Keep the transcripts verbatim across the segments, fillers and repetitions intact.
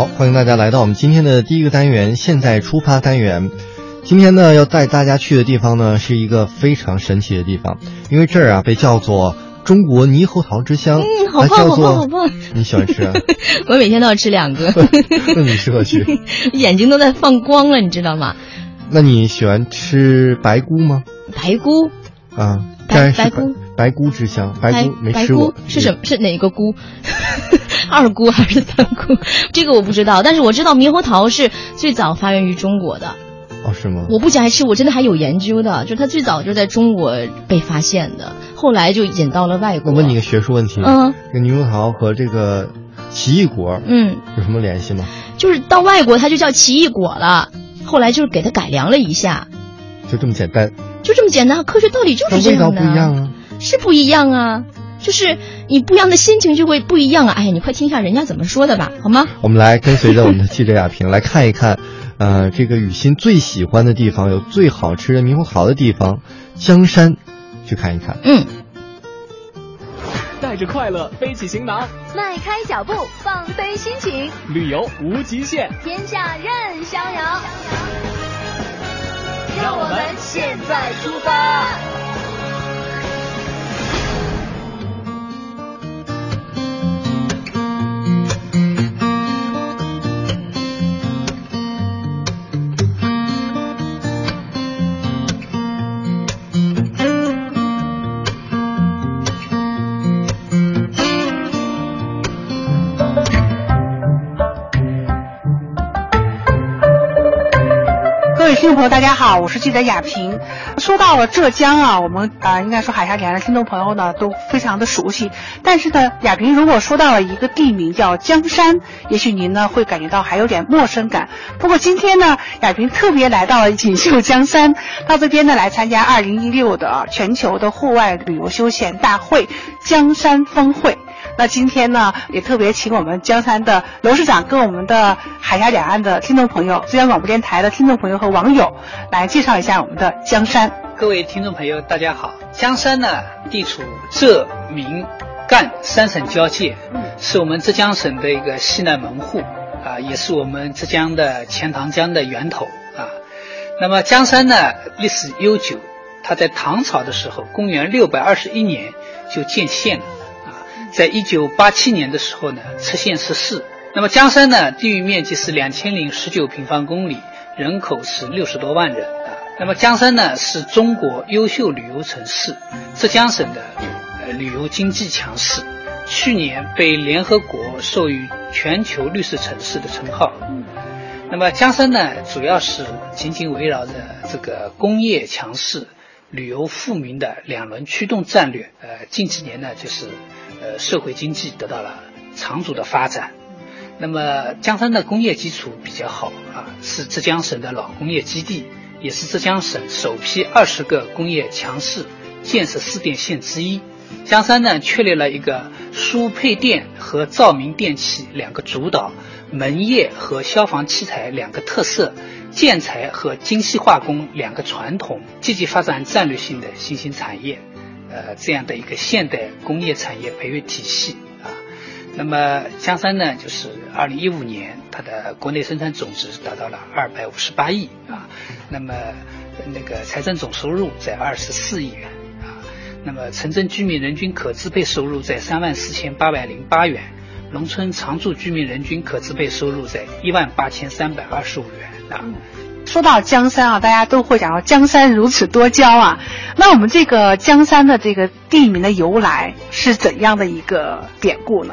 好，欢迎大家来到我们今天的第一个单元，现在出发单元。今天呢，要带大家去的地方呢，是一个非常神奇的地方，因为这儿啊被叫做中国猕猴桃之乡。嗯，好棒，好棒，好棒！你喜欢吃啊？我每天都要吃两个。那你适合去。眼睛都在放光了，你知道吗？那你喜欢吃白菇吗？白菇啊，白白菇，白菇之乡，白菇没吃过。是什么？是哪个菇？二菇还是三菇？这个我不知道，但是我知道猕猴桃是最早发源于中国的。哦，是吗？我不仅还吃，我真的还有研究的，就是它最早就是在中国被发现的，后来就引到了外国。我问你个学术问题，嗯，这个猕猴桃和这个奇异果，嗯，有什么联系吗？就是到外国它就叫奇异果了。后来就是给它改良了一下，就这么简单，就这么简单，科学道理就是这样的。味道不一样啊，是不一样啊，就是你不一样的心情就会不一样啊。哎呀，你快听一下人家怎么说的吧，好吗？我们来跟随着我们的记者亚萍来看一看，呃，这个雨欣最喜欢的地方，有最好吃的猕猴桃的地方，江山，去看一看。嗯。带着快乐，背起行囊，迈开脚步，放飞心情，旅游无极限，天下任逍遥。让我们现在出发。朋友大家好，我是记者亚萍。说到了浙江啊，我们啊、呃、应该说海峡两岸的听众朋友呢都非常的熟悉。但是呢，亚萍如果说到了一个地名叫江山，也许您呢会感觉到还有点陌生感。不过今天呢，亚萍特别来到了锦绣江山，到这边呢来参加二零一六的全球的户外旅游休闲大会江山峰会。那今天呢，也特别请我们江山的楼市长跟我们的海峡两岸的听众朋友、浙江广播电台的听众朋友和网友来介绍一下我们的江山。各位听众朋友，大家好。江山呢，地处浙、闽、赣三省交界，嗯，是我们浙江省的一个西南门户啊，也是我们浙江的钱塘江的源头啊。那么江山呢，历史悠久，它在唐朝的时候，公元六百二十一年就建县了。在一九八七年的时候呢，撤县设市。那么江山呢，地域面积是两千零十九平方公里，人口是六十多万人啊。那么江山呢，是中国优秀旅游城市，浙江省的、呃、旅游经济强势，去年被联合国授予全球绿色城市的称号。那么江山呢，主要是紧紧围绕着这个工业强势、旅游富民的两轮驱动战略。呃，近几年呢，就是呃社会经济得到了长足的发展。那么江山的工业基础比较好啊，是浙江省的老工业基地，也是浙江省首批二十个工业强势建设试点县之一。江山呢，确立了一个输配电和照明电器两个主导，门业和消防器材两个特色，建材和精细化工两个传统，积极发展战略性的新兴产业，呃，这样的一个现代工业产业培育体系啊。那么江山呢，就是二零一五年它的国内生产总值达到了二百五十八亿啊，那么那个财政总收入在二十四亿元啊，那么城镇居民人均可支配收入在三万四千八百零八元，农村常住居民人均可支配收入在一万八千三百二十五元啊。说到江山啊，大家都会讲到江山如此多娇啊。那我们这个江山的这个地名的由来是怎样的一个典故呢？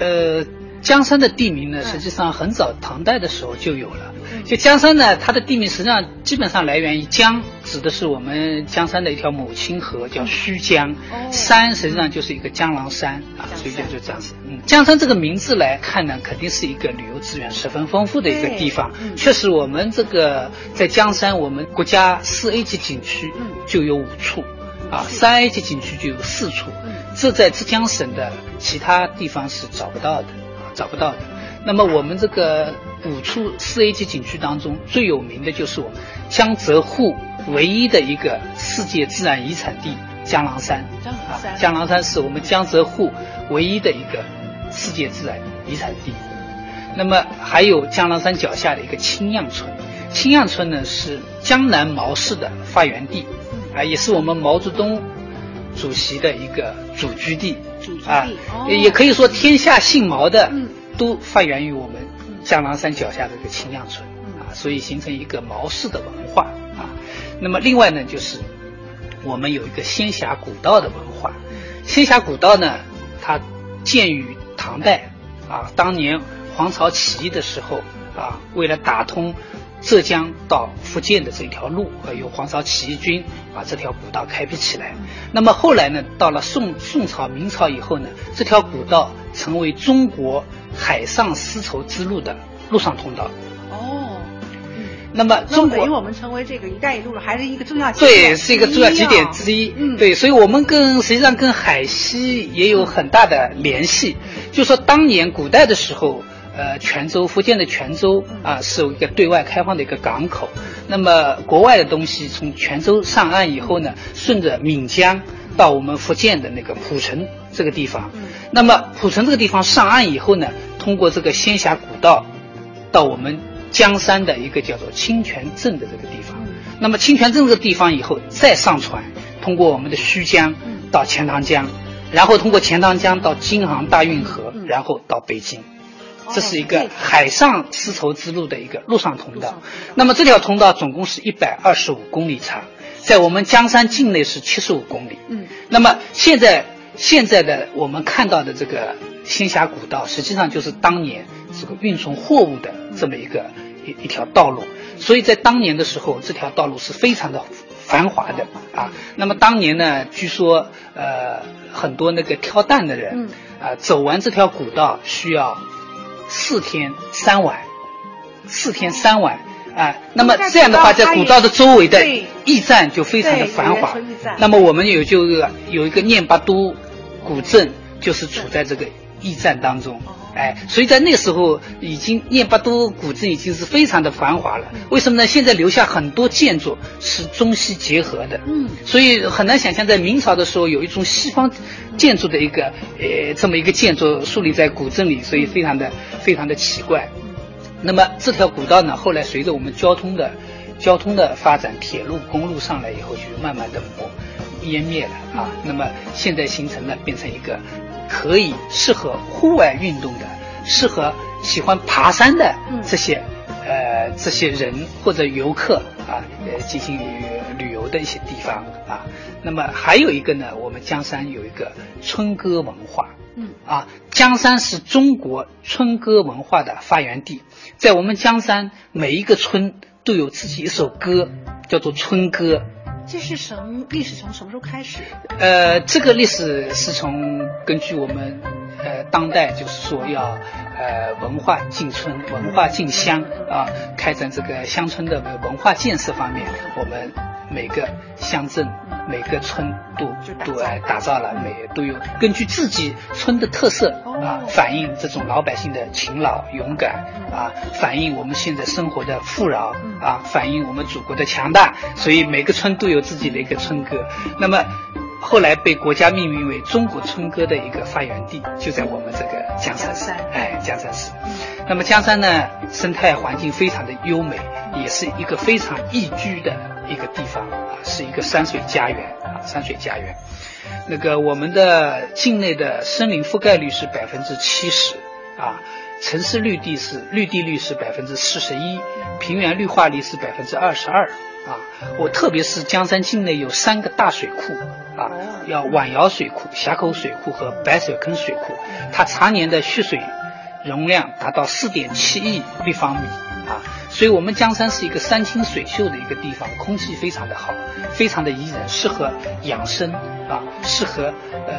呃，江山的地名呢，实际上很早唐代的时候就有了。就江山呢，它的地名实际上基本上来源于江，指的是我们江山的一条母亲河，叫须江。山实际上就是一个江郎山啊，所以叫做江山。嗯，江山这个名字来看呢，肯定是一个旅游资源十分丰富的一个地方。嗯，确实，我们这个在江山，我们国家四 A 级景区就有五处，啊，三 A 级景区就有四处，这在浙江省的其他地方是找不到的，啊，找不到的。那么我们这个五处四 A 级景区当中，最有名的就是我们江浙沪唯一的一个世界自然遗产地江郎山。啊，江郎山是我们江浙沪唯一的一个世界自然遗产地。那么还有江郎山脚下的一个青漾村，青漾村呢是江南毛氏的发源地，啊，也是我们毛泽东主席的一个祖居地，祖居地啊，哦、也可以说天下姓毛的、嗯、都发源于我们江郎山脚下的这个青漾村啊，所以形成一个毛氏的文化啊。那么另外呢，就是我们有一个仙霞古道的文化，仙霞古道呢，它建于唐代啊，当年黄巢起义的时候啊，为了打通浙江到福建的这条路，呃，由黄巢起义军把这条古道开辟起来。那么后来呢，到了宋宋朝、明朝以后呢，这条古道成为中国海上丝绸之路的陆上通道。哦，嗯、那么中国，因为我们成为这个“一带一路”了，还是一个重要节点，对，是一个重要节点之一。嗯，对，所以我们跟实际上跟海西也有很大的联系。嗯、就说当年古代的时候。呃，泉州，福建的泉州啊，是有一个对外开放的一个港口。那么国外的东西从泉州上岸以后呢，顺着闽江到我们福建的那个浦城这个地方。那么浦城这个地方上岸以后呢，通过这个仙霞古道，到我们江山的一个叫做清泉镇的这个地方。那么清泉镇这个地方以后，再上船，通过我们的胥江到钱塘江，然后通过钱塘江到京杭大运河，然后到北京。这是一个海上丝绸之路的一个陆上通道，那么这条通道总共是一百二十五公里长，在我们江山境内是七十五公里。嗯，那么现在现在的我们看到的这个仙霞古道，实际上就是当年这个运送货物的这么一个一一条道路，所以在当年的时候，这条道路是非常的繁华的啊。那么当年呢，据说呃很多那个挑担的人啊、呃，走完这条古道需要。四天三晚，四天三晚啊、呃！那么这样的话，在古道的周围的驿站就非常的繁华。那么我们有就有一个念八都古镇，就是处在这个驿站当中。哎，所以在那时候，已经念八都古镇已经是非常的繁华了。为什么呢？现在留下很多建筑是中西结合的，嗯，所以很难想象在明朝的时候有一种西方建筑的一个呃这么一个建筑树立在古镇里，所以非常的非常的奇怪。那么这条古道呢，后来随着我们交通的交通的发展，铁路、公路上来以后，就慢慢的磨湮灭了啊。那么现在形成了变成一个。可以适合户外运动的，适合喜欢爬山的这些、嗯、呃这些人或者游客啊，呃进行旅游的一些地方啊。那么还有一个呢，我们江山有一个春歌文化，嗯啊，江山是中国春歌文化的发源地，在我们江山每一个村都有自己一首歌，叫做春歌。这是从历史从什么时候开始？呃，这个历史是从根据我们呃当代就是说要呃文化进村、文化进乡啊，开展这个乡村的文化建设方面，我们每个乡镇、每个村都都来打造了，每都有根据自己村的特色啊，反映这种老百姓的勤劳、勇敢啊，反映我们现在生活的富饶啊，反映我们祖国的强大。所以每个村都有自己的一个村歌。那么后来被国家命名为中国春歌的一个发源地，就在我们这个江山市。哎，江山市。那么江山呢，生态环境非常的优美，也是一个非常宜居的一个地方啊，是一个山水家园啊，山水家园。那个我们的境内的森林覆盖率是百分之七十啊，城市绿地是绿地率是百分之四十一，平原绿化率是百分之二十二。啊，我特别是江山境内有三个大水库啊，要碗窑水库、峡口水库和白水坑水库，它常年的蓄水容量达到 四点七亿立方米啊，所以我们江山是一个山清水秀的一个地方，空气非常的好，非常的宜人，适合养生啊，适合呃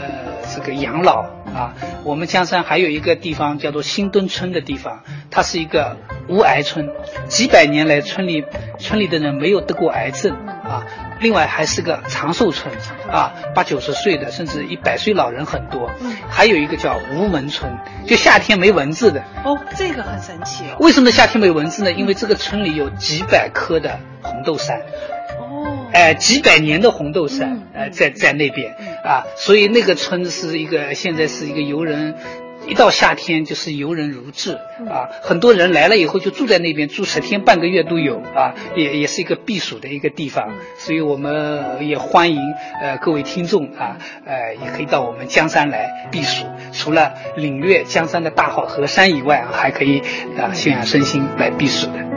这个养老啊。我们江山还有一个地方叫做新墩村的地方，它是一个无癌村，几百年来村里村里的人没有得过癌症啊。另外还是个长寿村啊，八九十岁的甚至一百岁老人很多。还有一个叫无蚊村，就夏天没蚊子的。哦，这个很神奇。为什么夏天没蚊子呢？因为这个村里有几百棵的红豆杉。哦，哎、呃，几百年的红豆杉，呃，在在那边啊，所以那个村是一个现在是一个游人。一到夏天就是游人如织啊，很多人来了以后就住在那边，住十天半个月都有啊，也也是一个避暑的一个地方。所以我们也欢迎呃各位听众啊，呃也可以到我们江山来避暑。除了领略江山的大好河山以外啊，还可以啊休养身心来避暑的。